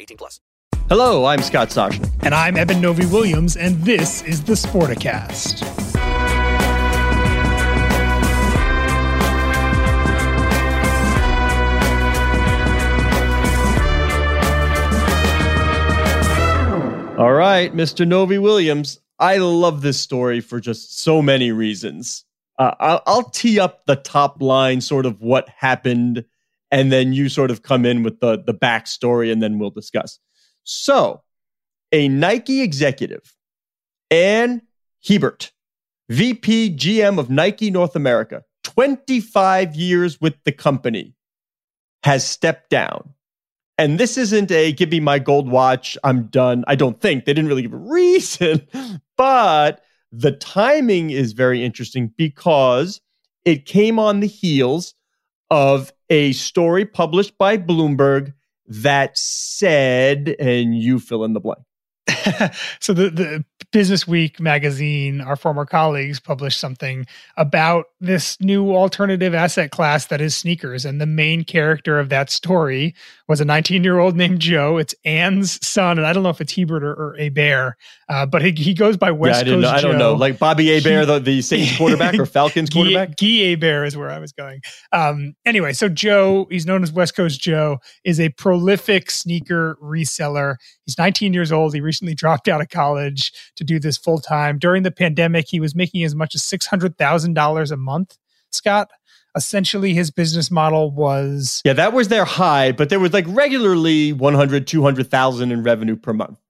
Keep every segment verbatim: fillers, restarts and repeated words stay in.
eighteen plus. Hello, I'm Scott Soshnick. And I'm Eben Novy-Williams, and this is the Sporticast. All right, Mister Novy-Williams, I love this story for just so many reasons. Uh, I'll, I'll tee up the top line, sort of what happened, and then you sort of come in with the, the backstory, and then we'll discuss. So, a Nike executive, Ann Hebert, V P G M of Nike North America, twenty-five years with the company, has stepped down. And this isn't a give me my gold watch, I'm done. I don't think. They didn't really give a reason. But the timing is very interesting because it came on the heels of a story published by Bloomberg that said, and you fill in the blank. So the, the Business Week magazine, our former colleagues, published something about this new alternative asset class that is sneakers. And the main character of that story was a nineteen-year-old named Joe. It's Ann's son. And I don't know if it's Hebert or, or Hebert, uh, but he, he goes by West yeah, Coast know, Joe. I don't know. Like Bobby Hebert, the, the Saints quarterback or Falcons quarterback? Guy Hebert is where I was going. Um, anyway, so Joe, he's known as West Coast Joe, is a prolific sneaker reseller. He's nineteen years old. He recently dropped out of college to do this full time. During the pandemic, he was making as much as six hundred thousand dollars a month, Scott. Essentially, his business model was... Yeah, that was their high, but there was like regularly one hundred thousand, two hundred thousand in revenue per month.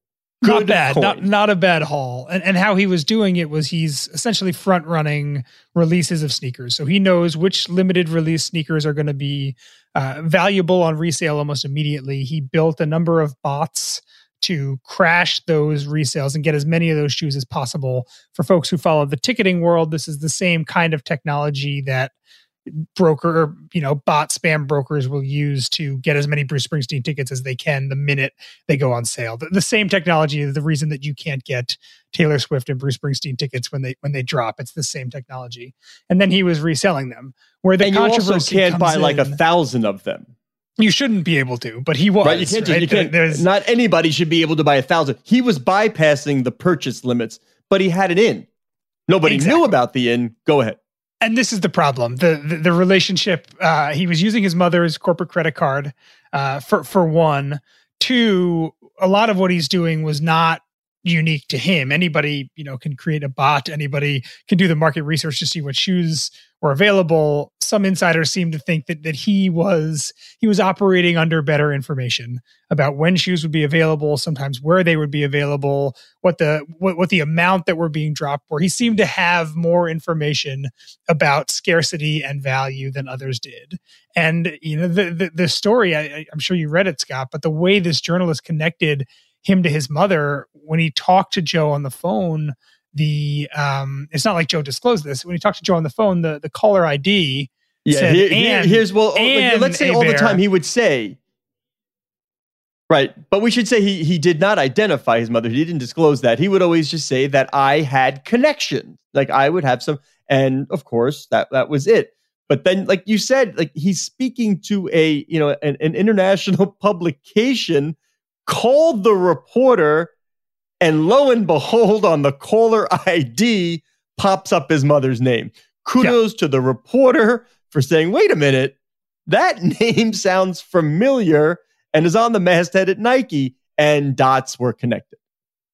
Good not bad, coin. not not a bad haul. And and how he was doing it was he's essentially front running releases of sneakers. So he knows which limited release sneakers are going to be uh, valuable on resale almost immediately. He built a number of bots to crash those resales and get as many of those shoes as possible. For folks who follow the ticketing world, this is the same kind of technology that broker, you know, bot spam brokers will use to get as many Bruce Springsteen tickets as they can the minute they go on sale. The, the same technology is the reason that you can't get Taylor Swift and Bruce Springsteen tickets when they when they drop. It's the same technology. And then he was reselling them. Where the and controversy you also can't buy in, like a thousand of them. You shouldn't be able to, but he was. Right, you can't do, right? you can't, not anybody should be able to buy a thousand. He was bypassing the purchase limits, but he had an in. Nobody exactly. knew about the in. Go ahead. And this is the problem. The the, the relationship, uh, he was using his mother's corporate credit card uh, for, for one. Two, a lot of what he's doing was not unique to him. Anybody, you know, can create a bot. Anybody can do the market research to see what shoes were available. Some insiders seem to think that that he was he was operating under better information about when shoes would be available, sometimes where they would be available, what the what, what the amount that were being dropped were. He seemed to have more information about scarcity and value than others did. And you know, the the, the story, I, I'm sure you read it, Scott, but the way this journalist connected him to his mother, when he talked to Joe on the phone, the um, it's not like Joe disclosed this. When he talked to Joe on the phone, the, the caller I D yeah, said, here, here, here's well, like, let's say Hebert. All the time he would say, right? But we should say he he did not identify his mother. He didn't disclose that. He would always just say that I had connections, like I would have some, and of course that that was it. But then, like you said, like he's speaking to a you know an, an international publication. Called the reporter, and lo and behold, on the caller I D pops up his mother's name. Kudos yeah. to the reporter for saying, wait a minute, that name sounds familiar and is on the masthead at Nike, and dots were connected.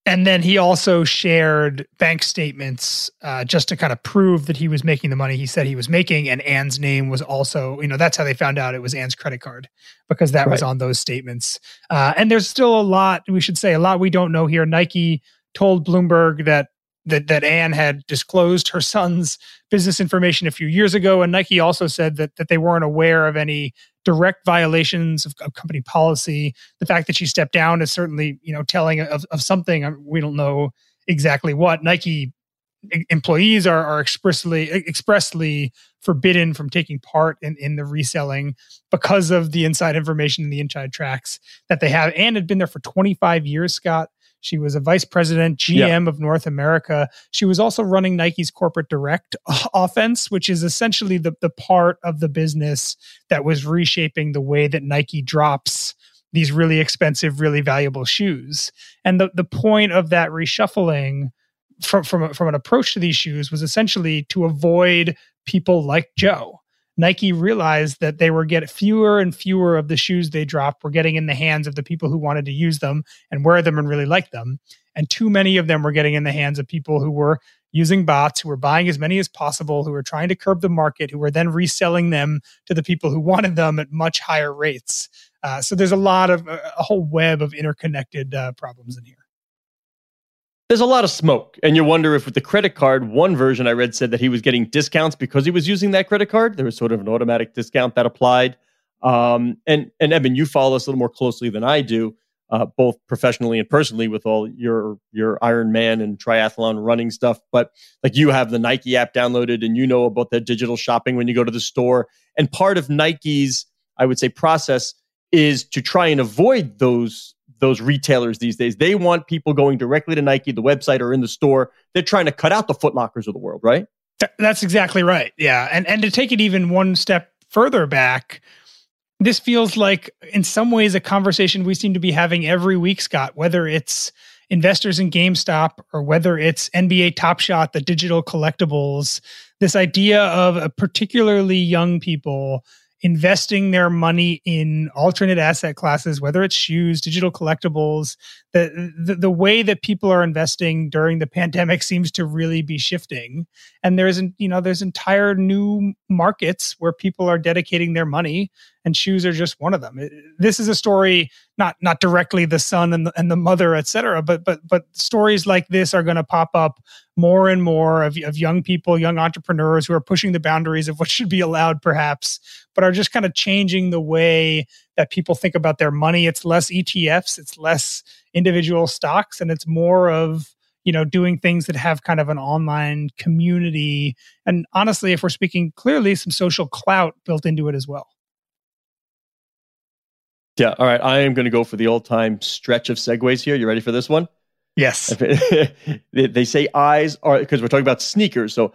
And then he also shared bank statements uh, just to kind of prove that he was making the money he said he was making. And Ann's name was also, you know, that's how they found out it was Ann's credit card, because that right. was on those statements. Uh, and there's still a lot, we should say, a lot we don't know here. Nike told Bloomberg that that that Ann had disclosed her son's business information a few years ago. And Nike also said that that they weren't aware of any direct violations of, of company policy. The fact that she stepped down is certainly, you know, telling of, of something. We don't know exactly what. Nike employees are, are expressly expressly forbidden from taking part in, in the reselling because of the inside information and the inside tracks that they have. Ann had been there for twenty-five years, Scott. She was a vice president, G M yeah. of North America. She was also running Nike's corporate direct offense, which is essentially the, the part of the business that was reshaping the way that Nike drops these really expensive, really valuable shoes. And the, the point of that reshuffling from, from, from an approach to these shoes was essentially to avoid people like Joe. Nike realized that they were getting fewer and fewer of the shoes they dropped were getting in the hands of the people who wanted to use them and wear them and really like them. And too many of them were getting in the hands of people who were using bots, who were buying as many as possible, who were trying to curb the market, who were then reselling them to the people who wanted them at much higher rates. Uh, so there's a lot of a whole web of interconnected uh, problems in here. There's a lot of smoke, and you wonder if with the credit card, one version I read said that he was getting discounts because he was using that credit card. There was sort of an automatic discount that applied. Um, and, and Eben, you follow us a little more closely than I do, uh, both professionally and personally with all your your Ironman and triathlon running stuff. But like you have the Nike app downloaded, and you know about the digital shopping when you go to the store. And part of Nike's, I would say, process is to try and avoid those those retailers these days. They want people going directly to Nike, the website, or in the store. They're trying to cut out the Foot Lockers of the world, right? Th- that's exactly right. Yeah. And, and to take it even one step further back, this feels like, in some ways, a conversation we seem to be having every week, Scott, whether it's investors in GameStop or whether it's N B A Top Shot, the digital collectibles, this idea of a particularly young people investing their money in alternate asset classes, whether it's shoes, digital collectibles. The, the the way that people are investing during the pandemic seems to really be shifting. And there's, you know, there's entire new markets where people are dedicating their money, and shoes are just one of them. It, this is a story, not not directly the son and the, and the mother, et cetera, but, but, but stories like this are going to pop up more and more of, of young people, young entrepreneurs who are pushing the boundaries of what should be allowed, perhaps, but are just kind of changing the way that people think about their money. It's less E T Fs, it's less individual stocks, and it's more of, you know, doing things that have kind of an online community. And honestly, if we're speaking clearly, some social clout built into it as well. Yeah. All right. I am going to go for the old time stretch of segues here. You ready for this one? Yes. They say eyes are, because we're talking about sneakers. So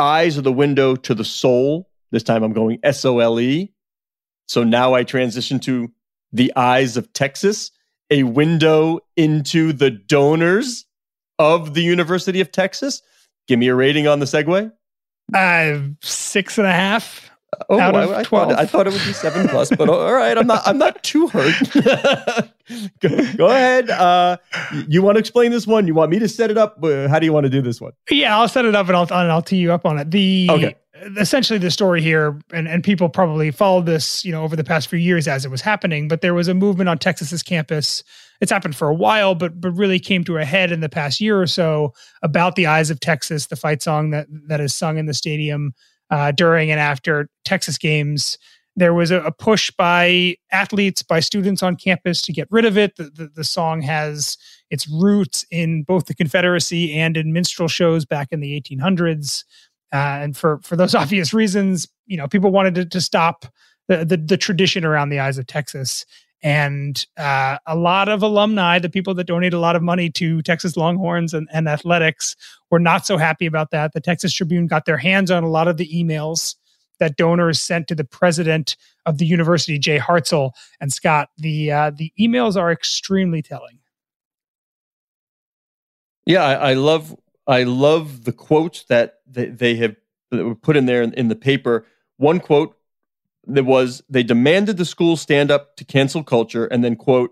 eyes are the window to the soul. This time I'm going S O L E. So now I transition to the eyes of Texas, a window into the donors of the University of Texas. Give me a rating on the segue. Uh, six and a half. Oh, out of I, I, twelve. Thought, I thought it would be seven plus, but all right, I'm not. I'm not too hurt. go, go ahead. Uh, you want to explain this one? You want me to set it up? How do you want to do this one? Yeah, I'll set it up and I'll and I'll tee you up on it. The okay. Essentially, the story here, and, and people probably followed this, you know, over the past few years as it was happening. But there was a movement on Texas's campus. It's happened for a while, but but really came to a head in the past year or so about the Eyes of Texas, the fight song that that is sung in the stadium Uh, during and after Texas games. There was a, a push by athletes, by students on campus to get rid of it. The, the, the song has its roots in both the Confederacy and in minstrel shows back in the eighteen hundreds. Uh, and for, for those obvious reasons, you know, people wanted to, to stop the, the, the tradition around the Eyes of Texas. And uh, a lot of alumni, the people that donate a lot of money to Texas Longhorns and, and athletics, were not so happy about that. The Texas Tribune got their hands on a lot of the emails that donors sent to the president of the university, Jay Hartzell. And Scott, the uh, the emails are extremely telling. Yeah, I, I love I love the quotes that they, they have put in there in, in the paper. One quote that was they demanded the school stand up to cancel culture and then, quote,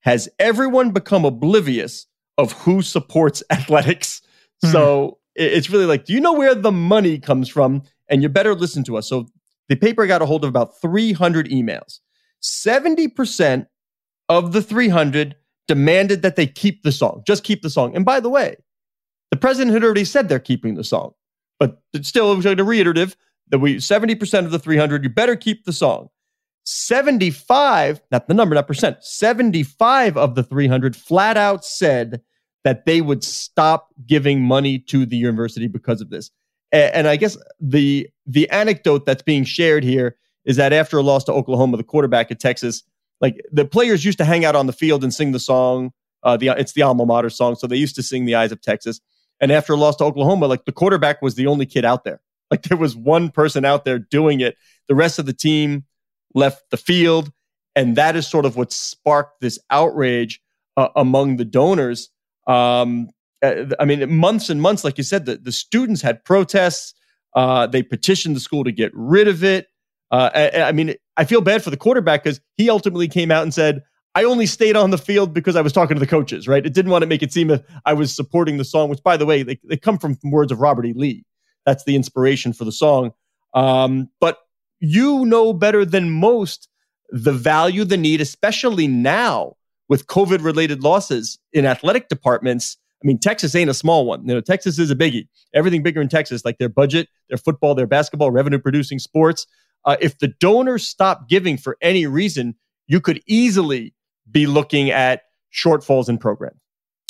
has everyone become oblivious of who supports athletics? Mm-hmm. So it's really like, do you know where the money comes from? And you better listen to us. So the paper got a hold of about three hundred emails. seventy percent of the three hundred demanded that they keep the song, just keep the song. And by the way, the president had already said they're keeping the song, but it's still, it was like a reiterative that we, seventy percent of the three hundred, you better keep the song. seventy-five, not the number, not percent, seventy-five of the three hundred flat out said that they would stop giving money to the university because of this. And, and I guess the the anecdote that's being shared here is that after a loss to Oklahoma, the quarterback at Texas, like the players used to hang out on the field and sing the song. Uh, the it's the alma mater song, so they used to sing "The Eyes of Texas." And after a loss to Oklahoma, like the quarterback was the only kid out there. Like there was one person out there doing it. The rest of the team left the field, and that is sort of what sparked this outrage uh, among the donors. Um, I mean, months and months, like you said, the, the students had protests. Uh, they petitioned the school to get rid of it. Uh, I, I mean, I feel bad for the quarterback because he ultimately came out and said, I only stayed on the field because I was talking to the coaches, right? It didn't want to make it seem if I was supporting the song, which, by the way, they, they come from words of Robert E. Lee. That's the inspiration for the song. Um, but you know better than most the value, the need, especially now with COVID-related losses in athletic departments. I mean, Texas ain't a small one. You know, Texas is a biggie. Everything bigger in Texas, like their budget, their football, their basketball, revenue-producing sports. Uh, if the donors stop giving for any reason, you could easily be looking at shortfalls in programs.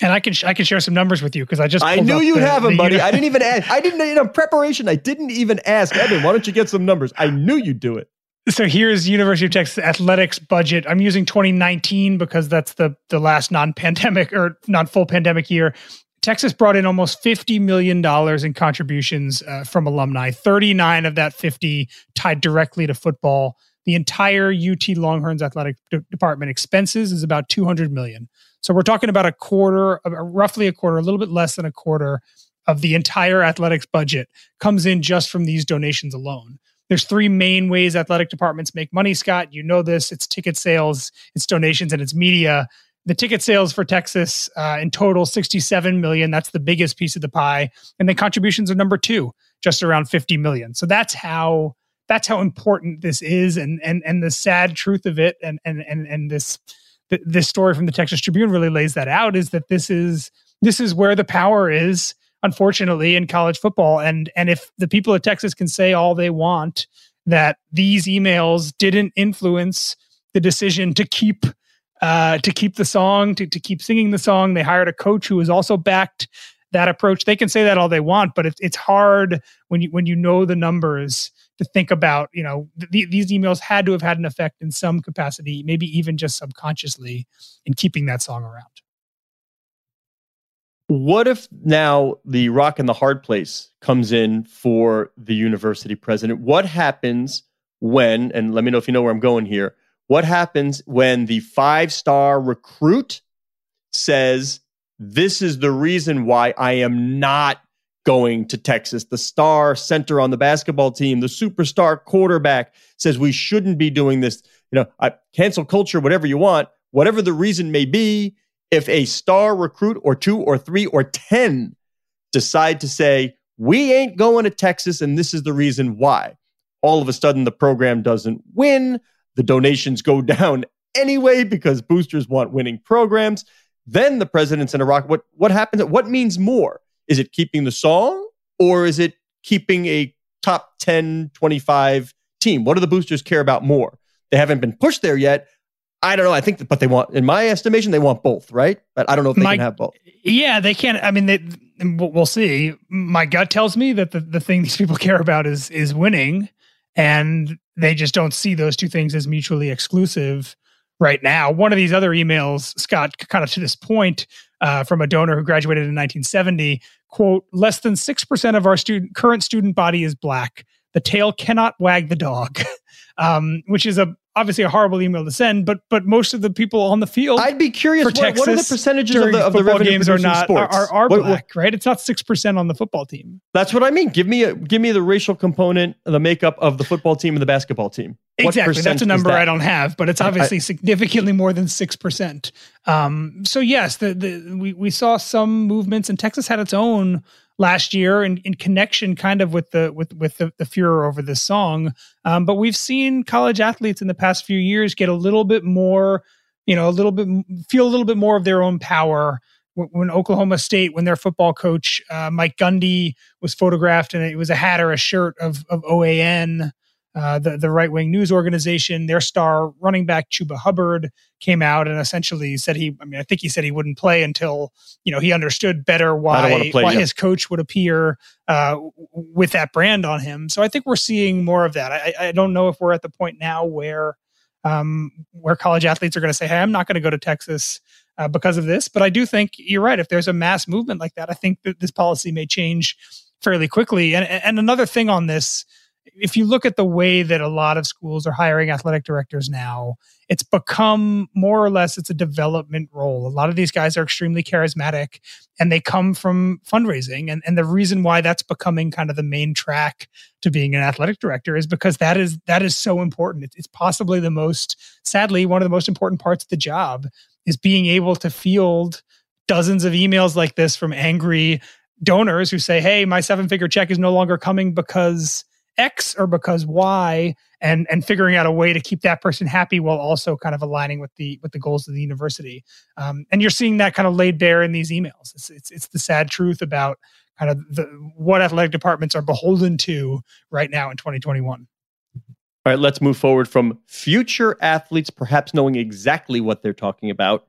And I can sh- I can share some numbers with you because I just I knew you'd the, have them, buddy. I didn't even ask. I didn't in preparation. I didn't even ask. Eben, why don't you get some numbers? I knew you'd do it. So here's University of Texas athletics budget. I'm using twenty nineteen because that's the the last non-pandemic or non-full pandemic year. Texas brought in almost fifty million dollars in contributions uh, from alumni. thirty-nine of that fifty tied directly to football. The entire U T Longhorns athletic de- department expenses is about two hundred million dollars. So we're talking about a quarter, uh, roughly a quarter, a little bit less than a quarter of the entire athletics budget comes in just from these donations alone. There's three main ways athletic departments make money, Scott. You know this. It's ticket sales, it's donations, and it's media. The ticket sales for Texas uh, in total, sixty-seven million dollars. That's the biggest piece of the pie. And the contributions are number two, just around fifty million dollars. So that's how... That's how important this is, and and and the sad truth of it, and and and and this th- this story from the Texas Tribune really lays that out, is that this is this is where the power is, unfortunately, in college football. And and if the people of Texas can say all they want that these emails didn't influence the decision to keep uh, to keep the song, to to keep singing the song, they hired a coach who was also backed that approach. They can say that all they want, but it, it's hard when you when you know the numbers to think about, you know, th- these emails had to have had an effect in some capacity, maybe even just subconsciously, in keeping that song around. What if now the rock and the hard place comes in for the university president? What happens when, and let me know if you know where I'm going here, what happens when the five-star recruit says, this is the reason why I am not going to Texas? The star center on the basketball team, the superstar quarterback says we shouldn't be doing this. You know, I, cancel culture, whatever you want, whatever the reason may be. If a star recruit or two or three or ten decide to say, we ain't going to Texas and this is the reason why, all of a sudden the program doesn't win. The donations go down anyway because boosters want winning programs. Then the president's in Iraq. What, what happens? What means more? Is it keeping the song, or is it keeping a top ten, twenty-five team? What do the boosters care about more? They haven't been pushed there yet. I don't know. I think, that, but they want, in my estimation, they want both, right? But I don't know if they my, can have both. Yeah, they can. I mean, they, we'll see. My gut tells me that the, the thing these people care about is is winning, and they just don't see those two things as mutually exclusive right now. One of these other emails, Scott, kind of to this point, Uh, from a donor who graduated in nineteen seventy, quote, less than six percent of our student current student body is black. The tail cannot wag the dog, um, which is a, obviously a horrible email to send, but but most of the people on the field, I'd be curious, for Texas, what, what are the percentages of the, of the revenue games are not sports? are, are, are what, black, what? Right? It's not six percent on the football team. That's what I mean. Give me a, give me the racial component, the makeup of the football team and the basketball team. What exactly. That's a number that? I don't have, but it's obviously I, I, significantly more than six percent. Um, so yes, the, the, we, we saw some movements, and Texas had its own last year in, in connection kind of with the, with, with the, the furor over this song. Um, but we've seen college athletes in the past few years get a little bit more, you know, a little bit, feel a little bit more of their own power. When Oklahoma State, when their football coach, uh, Mike Gundy, was photographed and it was a hat or a shirt of, of O A N, Uh, the, the right-wing news organization, their star running back Chuba Hubbard came out and essentially said he, I mean, I think he said he wouldn't play until, you know, he understood better why, play, why yeah. his coach would appear uh, with that brand on him. So I think we're seeing more of that. I, I don't know if we're at the point now where, um, where college athletes are going to say, hey, I'm not going to go to Texas uh, because of this. But I do think you're right. If there's a mass movement like that, I think that this policy may change fairly quickly. And, and another thing on this, if you look at the way that a lot of schools are hiring athletic directors now, it's become more or less, it's a development role. A lot of these guys are extremely charismatic and they come from fundraising. And, and the reason why that's becoming kind of the main track to being an athletic director is because that is, that is so important. It's, it's possibly the most, sadly, one of the most important parts of the job is being able to field dozens of emails like this from angry donors who say, hey, my seven-figure check is no longer coming because X or because Y, and and figuring out a way to keep that person happy while also kind of aligning with the with the goals of the university. Um, and you're seeing that kind of laid bare in these emails. It's it's, it's the sad truth about kind of the, what athletic departments are beholden to right now in twenty twenty-one. All right, let's move forward from future athletes perhaps knowing exactly what they're talking about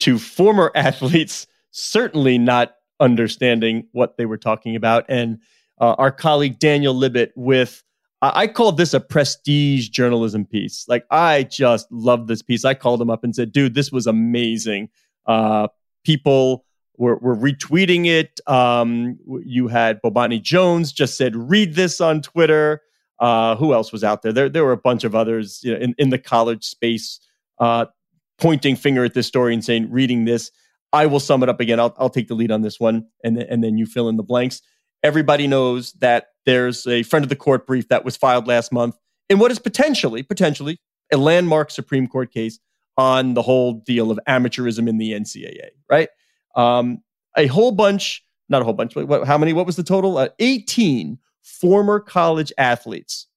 to former athletes certainly not understanding what they were talking about. And Uh, our colleague Daniel Libet with, uh, I called this a prestige journalism piece. Like, I just love this piece. I called him up and said, dude, this was amazing. Uh, people were, were retweeting it. Um, you had Bobani Jones just said, read this on Twitter. Uh, who else was out there? There, there were a bunch of others, you know, in, in the college space, uh, pointing finger at this story and saying, reading this. I will sum it up again. I'll, I'll take the lead on this one. And, th- and then you fill in the blanks. Everybody knows that there's a friend of the court brief that was filed last month in what is potentially, potentially a landmark Supreme Court case on the whole deal of amateurism in the N C double A, right? Um, a whole bunch, not a whole bunch, but what, how many, what was the total? Uh, eighteen former college athletes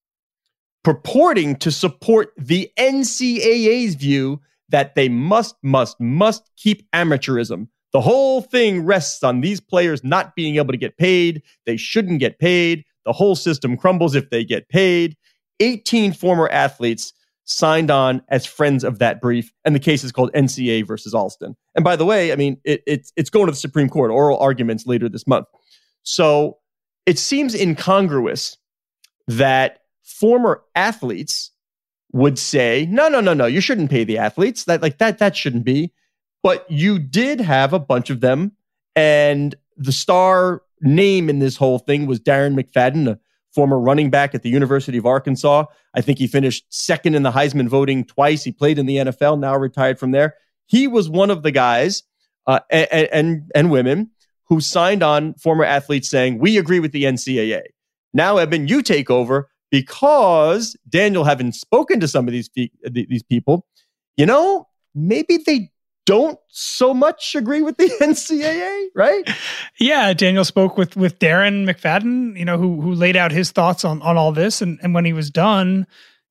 purporting to support the N C double A's view that they must, must, must keep amateurism. The whole thing rests on these players not being able to get paid. They shouldn't get paid. The whole system crumbles if they get paid. eighteen former athletes signed on as friends of that brief, and the case is called N C double A versus Alston. And by the way, I mean, it, it's, it's going to the Supreme Court, oral arguments later this month. So it seems incongruous that former athletes would say, no, no, no, no, you shouldn't pay the athletes. That, like, that, that shouldn't be. But you did have a bunch of them, and the star name in this whole thing was Darren McFadden, a former running back at the University of Arkansas. I think he finished second in the Heisman voting twice. He played in the N F L, now retired from there. He was one of the guys uh, and, and and women who signed on, former athletes saying, we agree with the N C double A. Now, Eben, you take over because, Daniel, having spoken to some of these pe- these people, you know, maybe they don't so much agree with the N C double A, right? Yeah, Daniel spoke with with Darren McFadden, you know, who who laid out his thoughts on, on all this. And, and when he was done,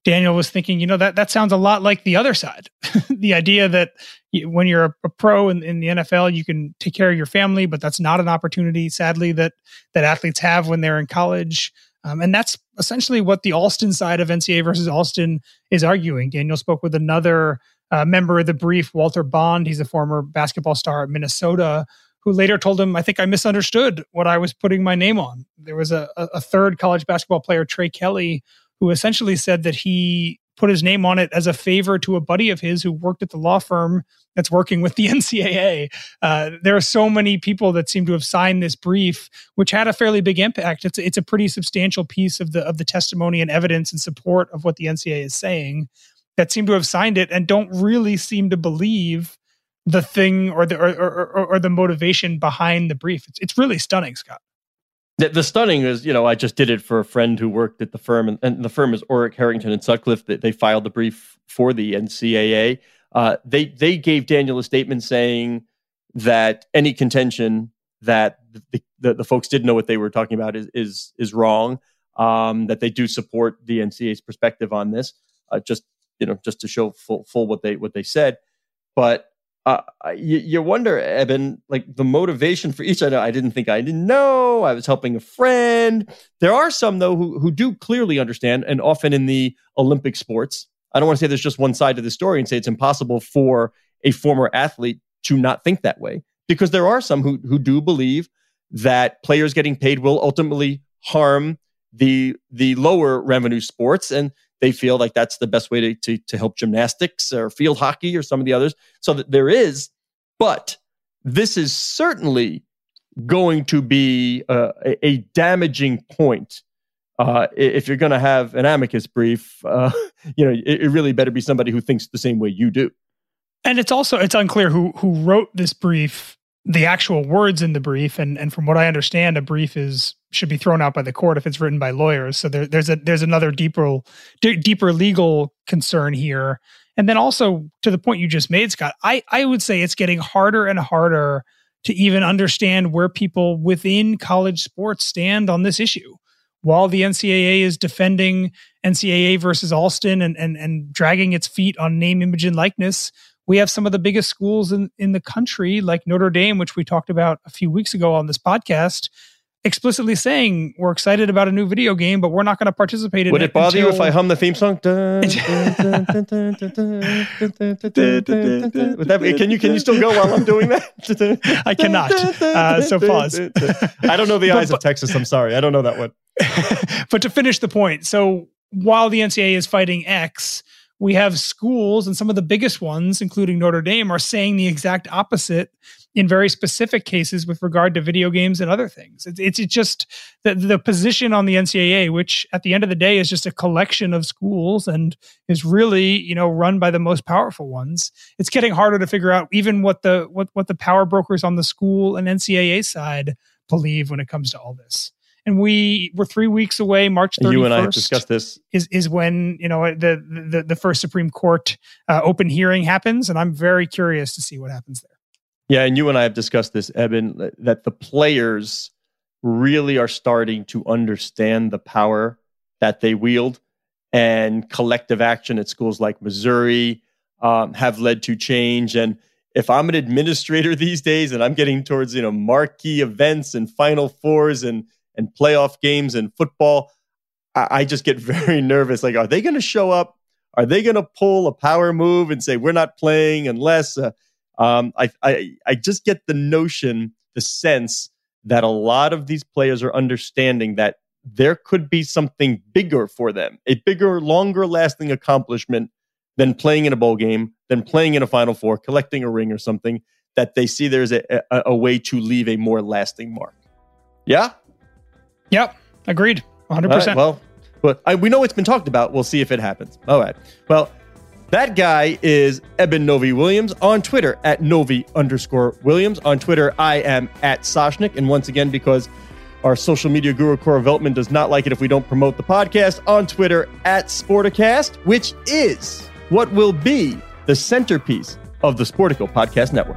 Daniel was thinking, you know, that, that sounds a lot like the other side. The idea that you, when you're a, a pro in, in the N F L, you can take care of your family, but that's not an opportunity, sadly, that, that athletes have when they're in college. Um, and that's essentially what the Alston side of N C double A versus Alston is arguing. Daniel spoke with another Uh, member of the brief, Walter Bond. He's a former basketball star at Minnesota, who later told him, I think I misunderstood what I was putting my name on. There was a, a third college basketball player, Trey Kelly, who essentially said that he put his name on it as a favor to a buddy of his who worked at the law firm that's working with the N C double A. Uh, there are so many people that seem to have signed this brief, which had a fairly big impact. It's, it's a pretty substantial piece of the, of the testimony and evidence and support of what the N C double A is saying. that seem to have signed it and don't really seem to believe the thing or the or or, or the motivation behind the brief. It's, it's really stunning, Scott. The, the stunning is, you know, I just did it for a friend who worked at the firm, and, and the firm is Orrick, Harrington and Sutcliffe. That they, they filed the brief for the N C A A. Uh, they they gave Daniel a statement saying that any contention that the, the, the folks didn't know what they were talking about is is is wrong. Um, that they do support the N C A A's perspective on this. Uh, just you know, just to show full full what they what they said, but. Uh, you, you wonder, Eben, like the motivation for each. I, I didn't think I didn't know. I was helping a friend. There are some, though, who who do clearly understand, and often in the Olympic sports. I don't want to say there's just one side to the story and say it's impossible for a former athlete to not think that way, because there are some who who do believe that players getting paid will ultimately harm the the lower revenue sports, and they feel like that's the best way to, to to help gymnastics or field hockey or some of the others. So that there is, but this is certainly going to be uh, a, a damaging point. Uh, if you're going to have an amicus brief, uh, you know, it, it really better be somebody who thinks the same way you do. And it's also, it's unclear who who wrote this brief, the actual words in the brief. And and from what I understand, a brief is should be thrown out by the court if it's written by lawyers. So there, there's a there's another deeper d- deeper legal concern here. And then also to the point you just made, Scott, I, I would say it's getting harder and harder to even understand where people within college sports stand on this issue. While the N C A A is defending N C A A versus Alston and and and dragging its feet on name, image, and likeness, we have some of the biggest schools in, in the country, like Notre Dame, which we talked about a few weeks ago on this podcast, explicitly saying we're excited about a new video game, but we're not going to participate in it. Would it bother you if I hum the theme song? Would that be, can you can you still go while I'm doing that? I cannot. Uh, so pause. I don't know the eyes but, of Texas. I'm sorry. I don't know that one. But to finish the point, so while the N C A A is fighting X, we have schools, and some of the biggest ones, including Notre Dame, are saying the exact opposite in very specific cases with regard to video games and other things. It's, it's just the, the position on the N C A A, which at the end of the day is just a collection of schools and is really, you know, run by the most powerful ones. It's getting harder to figure out even what the what what the power brokers on the school and N C A A side believe when it comes to all this. And we were three weeks away. March thirty-first. And you and I have discussed this. Is is when you know the the, the first Supreme Court uh, open hearing happens, and I'm very curious to see what happens there. Yeah, and you and I have discussed this, Eben, that the players really are starting to understand the power that they wield, and collective action at schools like Missouri um, have led to change. And if I'm an administrator these days, and I'm getting towards you know marquee events and Final Fours and and playoff games and football, I, I just get very nervous. Like, are they going to show up? Are they going to pull a power move and say, we're not playing unless... Uh, um, I, I I just get the notion, the sense that a lot of these players are understanding that there could be something bigger for them, a bigger, longer-lasting accomplishment than playing in a bowl game, than playing in a Final Four, collecting a ring or something, that they see there's a, a, a way to leave a more lasting mark. Yeah? Yep. Agreed. one hundred percent. Right, well, well I, we know it's been talked about. We'll see if it happens. All right. Well, that guy is Eben Novy-Williams on Twitter at Novy underscore Williams. On Twitter, I am at Soshnik. And once again, because our social media guru, Cora Veltman, does not like it if we don't promote the podcast, on Twitter at Sporticast, which is what will be the centerpiece of the Sportico Podcast Network.